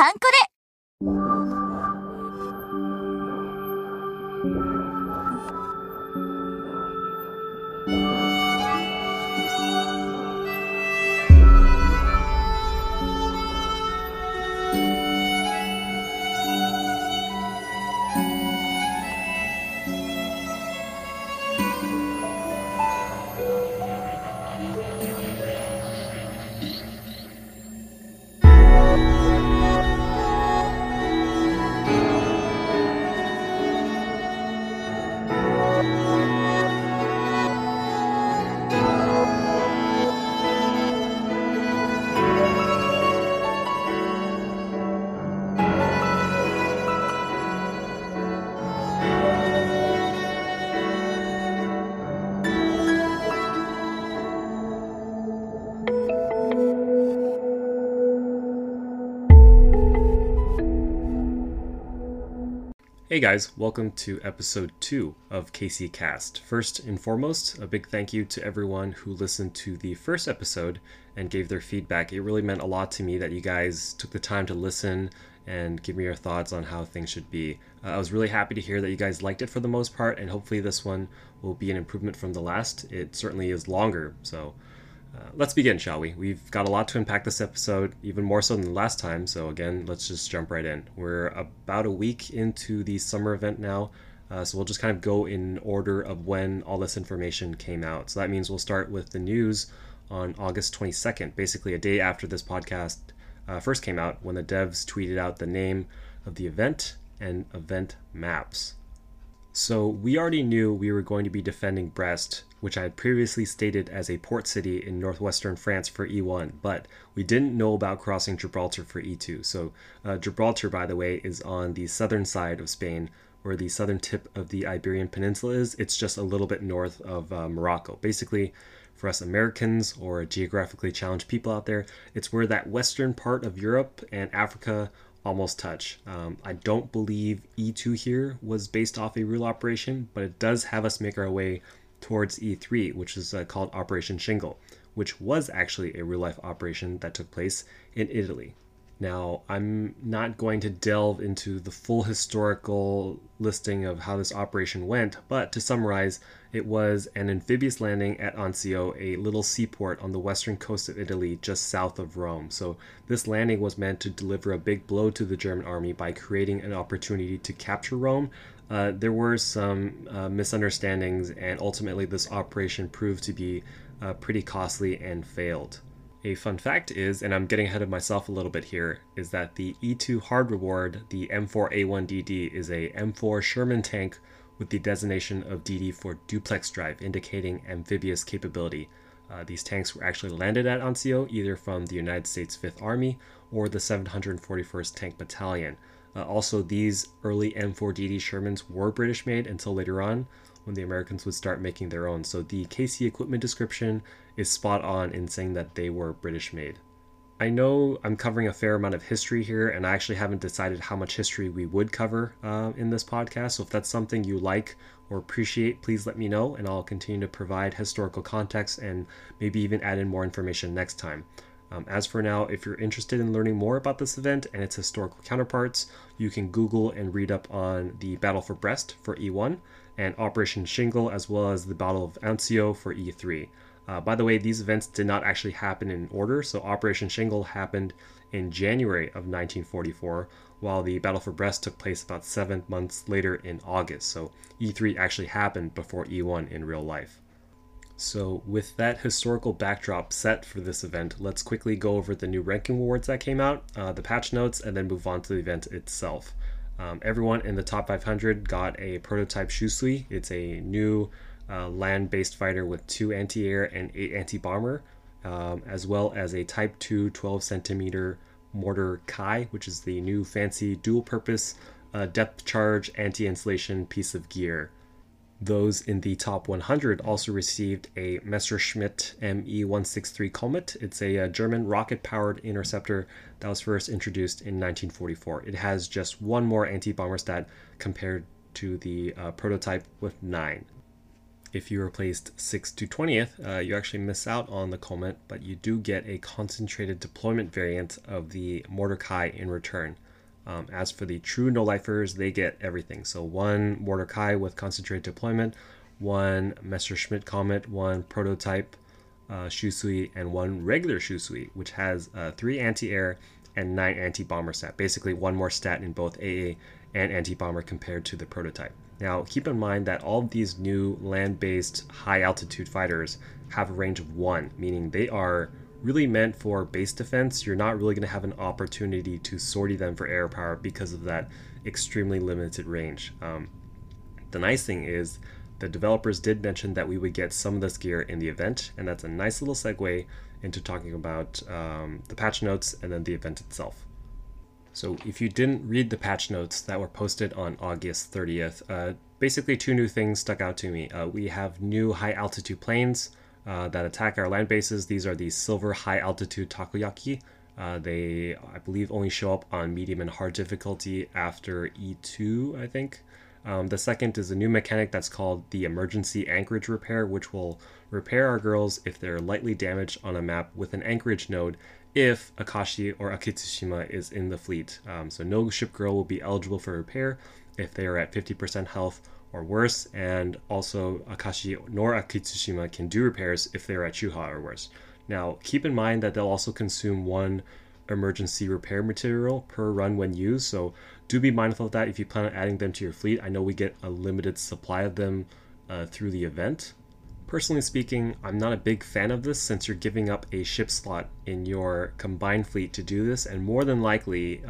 カンコレ。Hey guys, welcome to episode 2 of KC Cast. First and foremost, a big thank you to everyone who listened to the first episode and gave their feedback. It really meant a lot to me that you guys took the time to listen and give me your thoughts on how things should be. I was really happy to hear that you guys liked it for the most part, and hopefully this one will be an improvement from the last. It certainly is longer, so let's begin, shall we? We've got a lot to unpack this episode, even more so than last time, so again, let's just jump right in. We're about a week into the summer event now, so we'll just kind of go in order of when all this information came out. So that means we'll start with the news on August 22nd, basically a day after this podcast first came out, when the devs tweeted out the name of the event and event maps. So we already knew we were going to be defending Brest, which I had previously stated as a port city in northwestern France for E1, but we didn't know about crossing Gibraltar for E2. So Gibraltar, by the way, is on the southern side of Spain, where the southern tip of the Iberian Peninsula is. It's just a little bit north of Morocco. Basically, for us Americans or geographically challenged people out there, it's where that western part of Europe and Africa almost touch. I don't believe E2 here was based off a real operation, but it does have us make our way towards E3, which is called Operation Shingle, which was actually a real-life operation that took place in Italy. Now, I'm not going to delve into the full historical listing of how this operation went, but to summarize, it was an amphibious landing at Anzio, a little seaport on the western coast of Italy just south of Rome. So this landing was meant to deliver a big blow to the German army by creating an opportunity to capture Rome. There were some misunderstandings, and ultimately this operation proved to be pretty costly and failed. A fun fact is, and I'm getting ahead of myself a little bit here, is that the E2 hard reward, the M4A1DD, is a M4 Sherman tank with the designation of DD for duplex drive, indicating amphibious capability. These tanks were actually landed at Anzio, either from the United States 5th Army or the 741st Tank Battalion. Also, these early M4DD Shermans were British-made until later on, when the Americans would start making their own. So the KC equipment description is spot on in saying that they were British made. I know I'm covering a fair amount of history here, and I actually haven't decided how much history we would cover in this podcast. So if that's something you like or appreciate, please let me know, and I'll continue to provide historical context and maybe even add in more information next time. As for now, if you're interested in learning more about this event and its historical counterparts, you can Google and read up on the Battle for Brest for E1 and Operation Shingle, as well as the Battle of Anzio for E3. By the way, these events did not actually happen in order, so Operation Shingle happened in January of 1944, while the Battle for Brest took place about 7 months later in August, so E3 actually happened before E1 in real life. So with that historical backdrop set for this event, let's quickly go over the new ranking awards that came out, the patch notes, and then move on to the event itself. Everyone in the top 500 got a Prototype Shusui. It's a new land-based fighter with 2 anti-air and 8 anti-bomber, as well as a Type II 12-centimeter mortar Kai, which is the new fancy dual-purpose depth charge anti-insulation piece of gear. Those in the top 100 also received a Messerschmitt ME-163 Komet. It's a German rocket-powered interceptor that was first introduced in 1944. It has just one more anti-bomber stat compared to the prototype with 9. if you were placed 6th to 20th, you actually miss out on the Komet, but you do get a concentrated deployment variant of the Mordecai in return. As for the true no-lifers, they get everything. So one Mordecai with concentrated deployment, one Messerschmitt Komet, one Prototype Shusui, and one regular Shusui, which has 3 anti-air and 9 anti-bomber stat. Basically one more stat in both AA and anti-bomber compared to the Prototype. Now keep in mind that all of these new land-based high-altitude fighters have a range of 1, meaning they are really meant for base defense. You're not really going to have an opportunity to sortie them for air power because of that extremely limited range. The nice thing is the developers did mention that we would get some of this gear in the event, and that's a nice little segue into talking about the patch notes and then the event itself. So if you didn't read the patch notes that were posted on August 30th, basically 2 new things stuck out to me. We have new high altitude planes that attack our land bases. These are the silver high altitude takoyaki. They, I believe, only show up on medium and hard difficulty after E2, I think. The second is a new mechanic that's called the emergency anchorage repair, which will repair our girls if they're lightly damaged on a map with an anchorage node if Akashi or Akitsushima is in the fleet. So no ship girl will be eligible for repair if they are at 50% health or worse, and also Akashi nor Akitsushima can do repairs if they're at Shuha or worse. Now keep in mind that they'll also consume 1 emergency repair material per run when used, so do be mindful of that if you plan on adding them to your fleet. I know we get a limited supply of them through the event. Personally speaking, I'm not a big fan of this since you're giving up a ship slot in your combined fleet to do this, and more than likely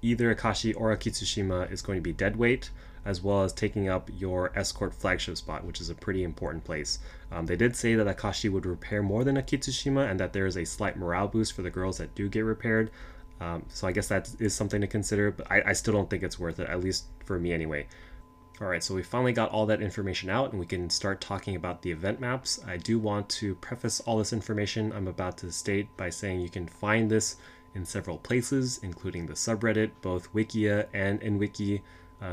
either Akashi or Akitsushima is going to be dead weight, as well as taking up your escort flagship spot, which is a pretty important place. They did say that Akashi would repair more than Akitsushima and that there is a slight morale boost for the girls that do get repaired. So I guess that is something to consider, but I still don't think it's worth it, at least for me anyway. Alright, so we finally got all that information out and we can start talking about the event maps. I do want to preface all this information I'm about to state by saying you can find this in several places, including the subreddit, both Wikia and NWiki,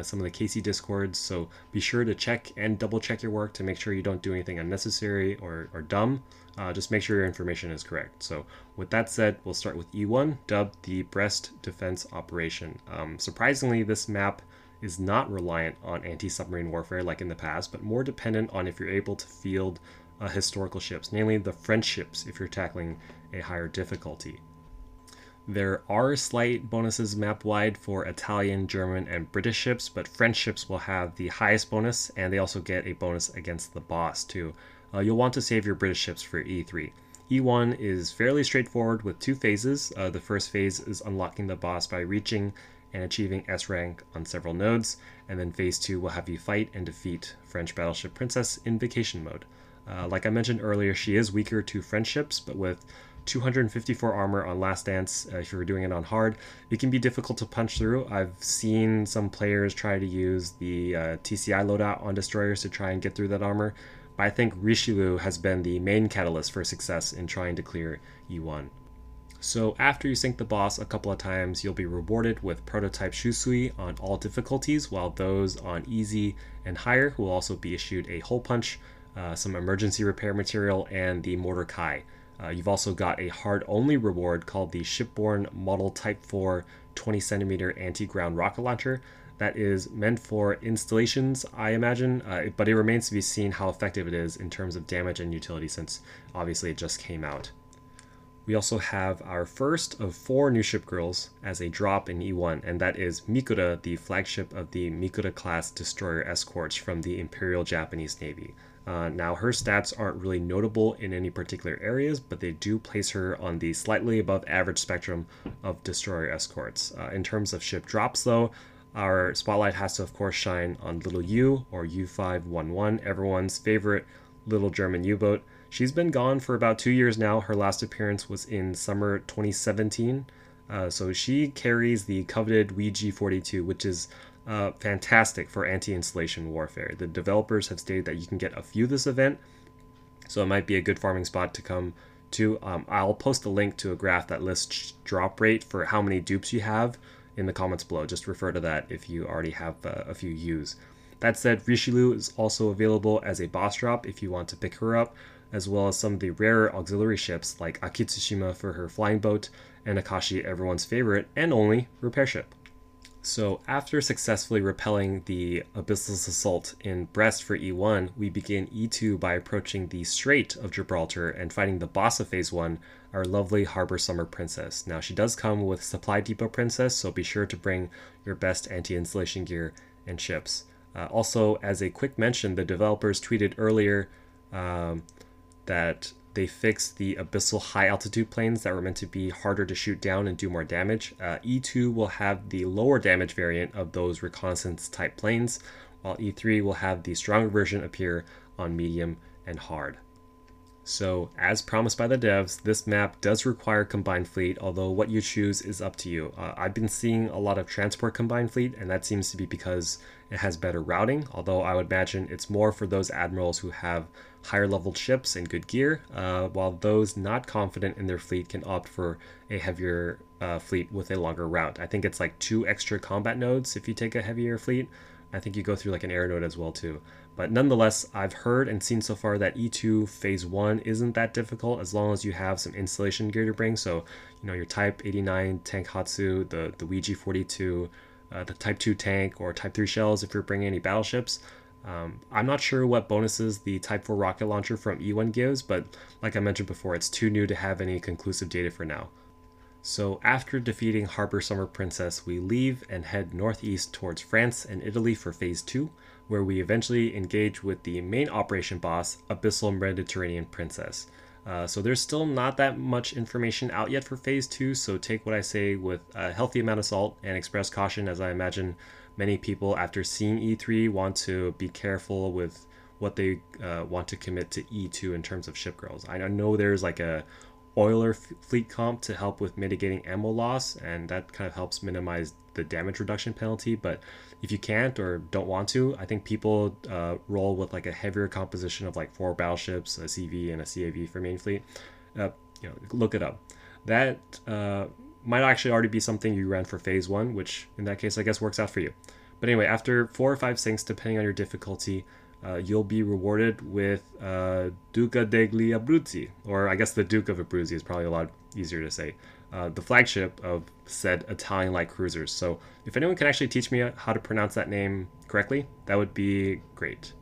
some of the KC discords, so be sure to check and double check your work to make sure you don't do anything unnecessary or dumb. Just make sure your information is correct. So with that said, we'll start with E1, dubbed the Brest Defense Operation. Surprisingly, this map is not reliant on anti-submarine warfare like in the past, but more dependent on if you're able to field historical ships, namely the French ships if you're tackling a higher difficulty. There are slight bonuses map-wide for Italian, German, and British ships, but French ships will have the highest bonus, and they also get a bonus against the boss too. You'll want to save your British ships for E3. E1 is fairly straightforward with 2 phases. The first phase is unlocking the boss by reaching and achieving S rank on several nodes, and then phase 2 will have you fight and defeat French Battleship Princess in vacation mode. Like I mentioned earlier, she is weaker to French ships, but with 254 armor on last dance, if you're doing it on hard, it can be difficult to punch through. I've seen some players try to use the TCI loadout on destroyers to try and get through that armor, but I think Richelieu has been the main catalyst for success in trying to clear E1. So after you sink the boss a couple of times, you'll be rewarded with Prototype Shusui on all difficulties, while those on easy and higher will also be issued a hole punch, some emergency repair material, and the mortar Kai. You've also got a hard-only reward called the Shipborne Model Type 4 20cm Anti-Ground Rocket Launcher. That is meant for installations, I imagine, but it remains to be seen how effective it is in terms of damage and utility since obviously it just came out. We also have our first of 4 new ship girls as a drop in E1, and that is Mikura, the flagship of the Mikura class destroyer escorts from the Imperial Japanese Navy. Now her stats aren't really notable in any particular areas, but they do place her on the slightly above average spectrum of destroyer escorts. In terms of ship drops though, our spotlight has to of course shine on Little U, or U511, everyone's favorite little German U-boat. She's been gone for about 2 years now. Her last appearance was in summer 2017, so she carries the coveted Ouija 42, which is fantastic for anti-installation warfare. The developers have stated that you can get a few this event, so it might be a good farming spot to come to. I'll post a link to a graph that lists drop rate for how many dupes you have in the comments below. Just refer to that if you already have a few U's. That said, Richelieu is also available as a boss drop if you want to pick her up, as well as some of the rarer auxiliary ships like Akitsushima for her flying boat, and Akashi, everyone's favorite and only repair ship. So after successfully repelling the Abyssal Assault in Brest for E1, we begin E2 by approaching the Strait of Gibraltar and fighting the boss of Phase 1, our lovely Harbor Summer Princess. Now she does come with Supply Depot Princess, so be sure to bring your best anti-installation gear and ships. Also, as a quick mention, the developers tweeted earlier that they fixed the abyssal high-altitude planes that were meant to be harder to shoot down and do more damage. E2 will have the lower damage variant of those reconnaissance-type planes, while E3 will have the stronger version appear on medium and hard. So, as promised by the devs, this map does require combined fleet, although what you choose is up to you. I've been seeing a lot of transport combined fleet, and that seems to be because it has better routing, although I would imagine it's more for those admirals who have higher leveled ships and good gear, while those not confident in their fleet can opt for a heavier fleet with a longer route. I think it's like 2 extra combat nodes if you take a heavier fleet. I think you go through like an air node as well too. But nonetheless, I've heard and seen so far that E2 Phase 1 isn't that difficult as long as you have some installation gear to bring. So, you know, your Type 89 tank Hatsu, the Ouija 42, the Type 2 tank, or Type 3 shells if you're bringing any battleships. I'm not sure what bonuses the Type 4 rocket launcher from E1 gives, but like I mentioned before, it's too new to have any conclusive data for now. So after defeating Harbor Summer Princess, we leave and head northeast towards France and Italy for Phase 2, where we eventually engage with the main operation boss, Abyssal Mediterranean Princess. So there's still not that much information out yet for Phase 2, so take what I say with a healthy amount of salt and express caution, as I imagine many people after seeing E3 want to be careful with what they want to commit to E2 in terms of ship growth. I know there's like a oiler fleet comp to help with mitigating ammo loss, and that kind of helps minimize the damage reduction penalty, but if you can't or don't want to, I think people roll with like a heavier composition of like 4 battleships, a CV, and a CAV for main fleet. You know, look it up. That might actually already be something you ran for Phase 1, which in that case I guess works out for you. But anyway, after 4 or 5 sinks, depending on your difficulty, you'll be rewarded with Duca degli Abruzzi, or I guess the Duke of Abruzzi is probably a lot easier to say, the flagship of said Italian-like cruisers. So if anyone can actually teach me how to pronounce that name correctly, that would be great.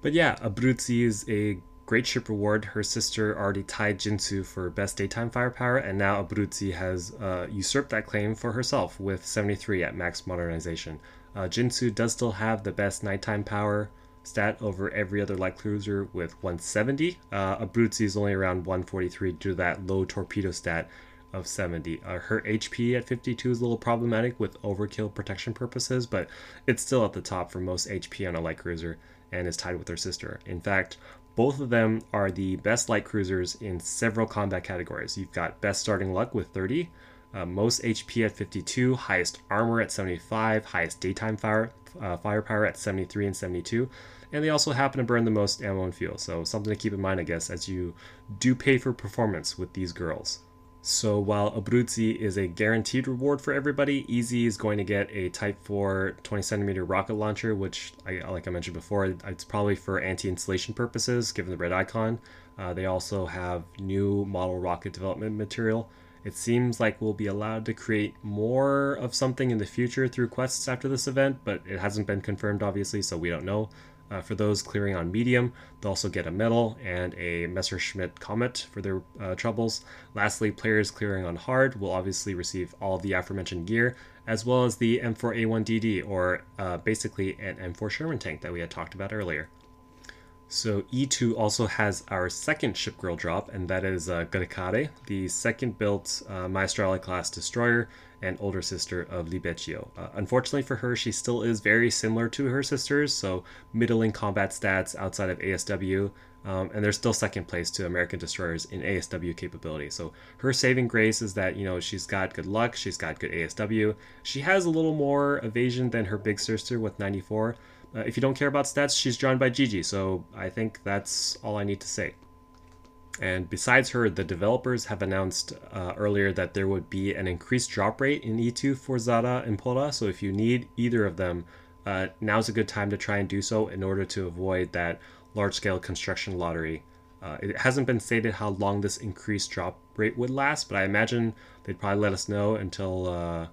But yeah, Abruzzi is a great ship reward. Her sister already tied Jinzu for best daytime firepower, and now Abruzzi has usurped that claim for herself with 73 at max modernization. Jinzu does still have the best nighttime power stat over every other light cruiser with 170. Abruzzi is only around 143 due to that low torpedo stat of 70. Her HP at 52 is a little problematic with overkill protection purposes, but it's still at the top for most HP on a light cruiser and is tied with her sister. In fact, both of them are the best light cruisers in several combat categories. You've got best starting luck with 30, most HP at 52, highest armor at 75, highest daytime firepower at 73 and 72, and they also happen to burn the most ammo and fuel, so something to keep in mind, I guess, as you do pay for performance with these girls. So while Abruzzi is a guaranteed reward for everybody, Easy is going to get a Type 4 20cm rocket launcher, which, like I mentioned before, it's probably for anti-installation purposes, given the red icon. They also have new model rocket development material. It seems like we'll be allowed to create more of something in the future through quests after this event, but it hasn't been confirmed, obviously, so we don't know. For those clearing on medium, they'll also get a medal and a Messerschmitt Komet for their troubles. Lastly, players clearing on hard will obviously receive all the aforementioned gear, as well as the M4A1DD, or basically an M4 Sherman tank that we had talked about earlier. So E2 also has our second shipgirl drop, and that is Grecare, the second-built Maestrale class destroyer and older sister of Libeccio. Unfortunately for her, she still is very similar to her sisters, so middling combat stats outside of ASW, and they're still second place to American destroyers in ASW capability. So her saving grace is that, you know, she's got good luck, she's got good ASW, she has a little more evasion than her big sister with 94. If you don't care about stats, she's drawn by Gigi, so I think that's all I need to say. And besides her, the developers have announced earlier that there would be an increased drop rate in E2 for Zara and Pola, so if you need either of them, now's a good time to try and do so in order to avoid that large-scale construction lottery. It hasn't been stated how long this increased drop rate would last, but I imagine they'd probably let us know until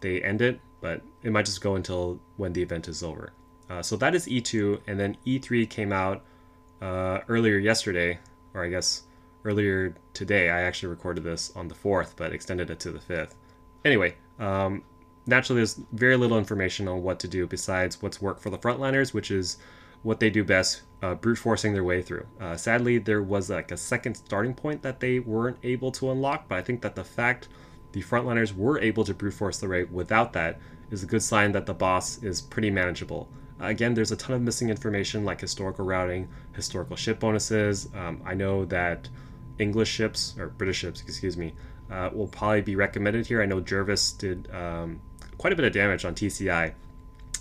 they end it, but it might just go until when the event is over. So that is E2, and then E3 came out earlier yesterday, or I guess earlier today. I actually recorded this on the 4th, but extended it to the 5th. Anyway, naturally there's very little information on what to do besides what's worked for the frontliners, which is what they do best, brute forcing their way through. Sadly, there was like a second starting point that they weren't able to unlock, but I think that the fact the frontliners were able to brute force the raid without that is a good sign that the boss is pretty manageable. Again, there's a ton of missing information like historical routing, historical ship bonuses. I know that English ships, or British ships, excuse me, will probably be recommended here. I know Jervis did quite a bit of damage on TCI.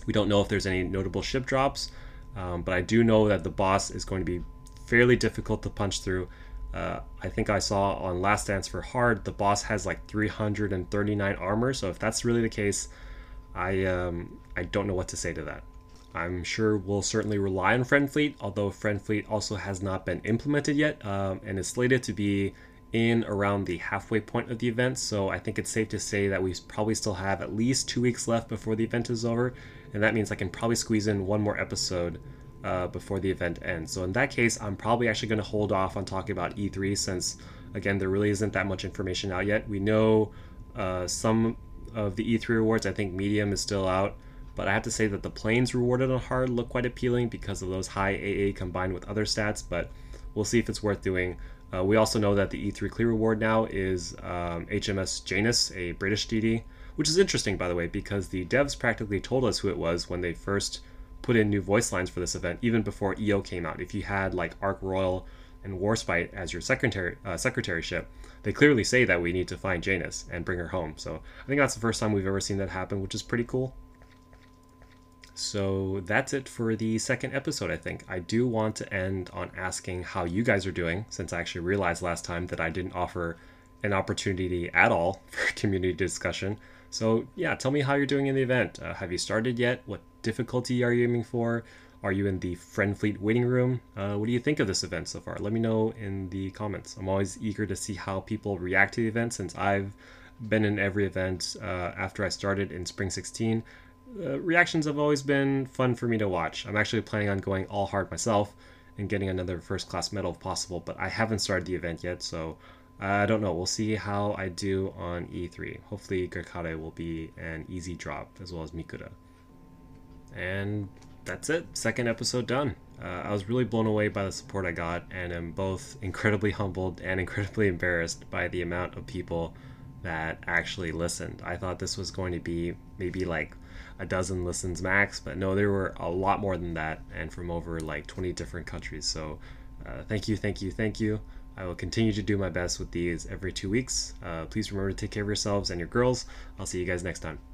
We don't know if there's any notable ship drops, but I do know that the boss is going to be fairly difficult to punch through. I think I saw on Last Dance for Hard, the boss has like 339 armor, so if that's really the case, I don't know what to say to that. I'm sure we'll certainly rely on Friend Fleet, although Friend Fleet also has not been implemented yet, and is slated to be in around the halfway point of the event, so I think it's safe to say that we probably still have at least 2 weeks left before the event is over, and that means I can probably squeeze in one more episode before the event ends. So in that case, I'm probably actually going to hold off on talking about E3 since, again, there really isn't that much information out yet. We know some of the E3 rewards. I think Medium is still out, but I have to say that the planes rewarded on Hard look quite appealing because of those high AA combined with other stats, but we'll see if it's worth doing. We also know that the E3 clear reward now is HMS Janus, a British DD, which is interesting, by the way, because the devs practically told us who it was when they first put in new voice lines for this event, even before EO came out. If you had like Ark Royal and Warspite as your secretaryship, they clearly say that we need to find Janus and bring her home. So I think that's the first time we've ever seen that happen, which is pretty cool. So that's it for the second episode, I think. I do want to end on asking how you guys are doing, since I actually realized last time that I didn't offer an opportunity at all for community discussion. So yeah, tell me how you're doing in the event. Have you started yet? What difficulty are you aiming for? Are you in the Friend Fleet waiting room? What do you think of this event so far? Let me know in the comments. I'm always eager to see how people react to the event, since I've been in every event after I started in Spring 16. Reactions have always been fun for me to watch. I'm actually planning on going all Hard myself and getting another first class medal if possible, but I haven't started the event yet, so I don't know. We'll see how I do on E3. Hopefully Gakare will be an easy drop, as well as Mikura. And that's it. Second episode done. I was really blown away by the support I got, and am both incredibly humbled and incredibly embarrassed by the amount of people that actually listened. I thought this was going to be maybe like a dozen listens max, but no, there were a lot more than that, and from over like 20 different countries. So thank you, thank you, thank you. I will continue to do my best with these every 2 weeks. Please remember to take care of yourselves and your girls. I'll see you guys next time.